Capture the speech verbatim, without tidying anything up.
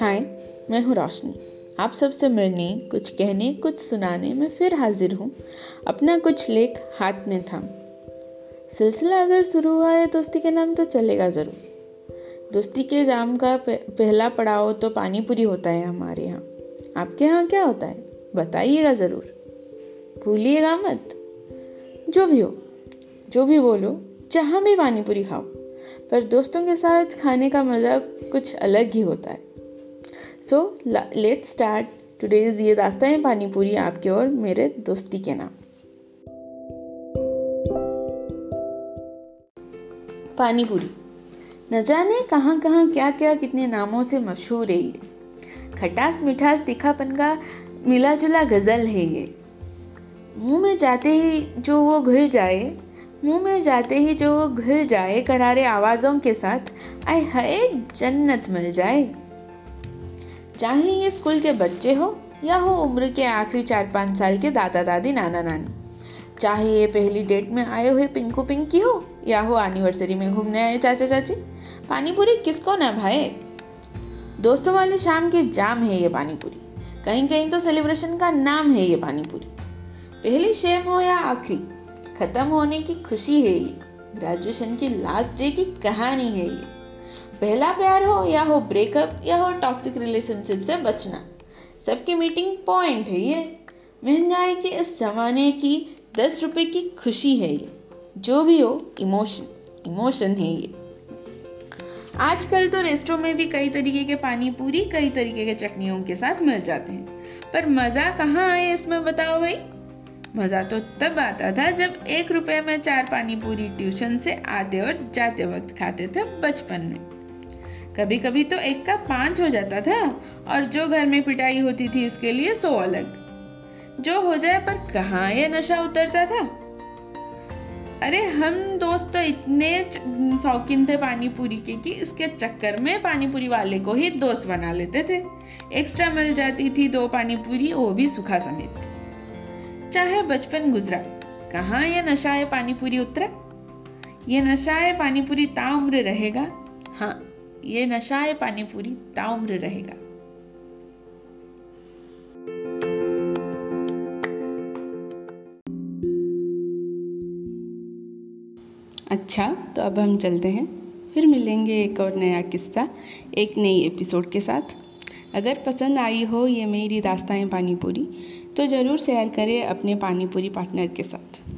हाय, मैं हूँ रोशनी। आप सबसे मिलने, कुछ कहने, कुछ सुनाने में फिर हाजिर हूँ। अपना कुछ लेख हाथ में थाम। सिलसिला अगर शुरू हुआ है दोस्ती के नाम तो चलेगा ज़रूर। दोस्ती के जाम का पहला पड़ाव तो पानीपुरी होता है हमारे यहाँ। आपके यहाँ क्या होता है बताइएगा ज़रूर, भूलिएगा मत। जो भी हो, जो भी बोलो, जहाँ भी पानीपुरी खाओ, पर दोस्तों के साथ खाने का मज़ा कुछ अलग ही होता है। सो लेट्स स्टार्ट टुडेज ये दास्तां है पानीपुरी, आपके और मेरे दोस्ती के नाम। पानीपुरी न जाने कहाँ कहाँ क्या क्या कितने नामों से मशहूर है। ये खटास मिठास तीखापन का मिला जुला गजल है। ये मुंह में जाते ही जो वो घुल जाए, मुंह में जाते ही जो वो घुल जाए, करारे आवाज़ों के साथ आए हाय जन्नत मिल जाए। चाहे ये स्कूल के बच्चे हो या हो उम्र के आखिरी चार पाँच साल के दादा दादी नाना नानी, चाहे ये पहली डेट में आए हुए पिंकू पिंकी हो या हो एनिवर्सरी में घूमने आए चाचा चाची, पानीपुरी किसको ना भाए। दोस्तों वाली शाम के जाम है ये पानीपुरी, कहीं कहीं तो सेलिब्रेशन का नाम है ये पानीपुरी। पहली शेम हो या आखिरी, खत्म होने की खुशी है ये, ग्रेजुएशन की लास्ट डे की कहानी है ये। पहला प्यार हो या हो ब्रेकअप या हो टॉक्सिक रिलेशनशिप से बचना, सबकी मीटिंग पॉइंट है ये। महंगाई के इस जमाने की दस रुपए की खुशी है ये। जो भी हो, इमोशन इमोशन है ये। आजकल तो रेस्टोरों में भी कई तरीके के पानी पूरी कई तरीके के चटनियों के साथ मिल जाते हैं, पर मज़ा कहाँ आए इसमें बताओ भाई। मज़ा तो तब आता था जब एक रुपये में चार पानी पूरी ट्यूशन से आते और जाते वक्त खाते थे बचपन में। कभी कभी तो एक का पांच हो जाता था, और जो घर में पिटाई होती थी इसके लिए सो अलग। जो हो जाए पर कहाँ ये नशा उतरता था। अरे हम दोस्त तो इतने शौकीन थे पानी पूरी के कि इसके चक्कर में पानी पूरी वाले को ही दोस्त बना लेते थे। एक्स्ट्रा मिल जाती थी दो पानी पूरी, वो भी सूखा समेत। चाहे बचपन गुजरा, कहाँ ये नशा है पानी पूरी उतरा। ये नशा है पानी पूरी ताउम्र रहेगा। हाँ, ये नशा है पानी पूरी ताउम्र रहेगा। अच्छा, तो अब हम चलते हैं, फिर मिलेंगे एक और नया किस्सा एक नई एपिसोड के साथ। अगर पसंद आई हो ये मेरी दास्तां है पानीपुरी तो ज़रूर शेयर करें अपने पानीपुरी पार्टनर के साथ।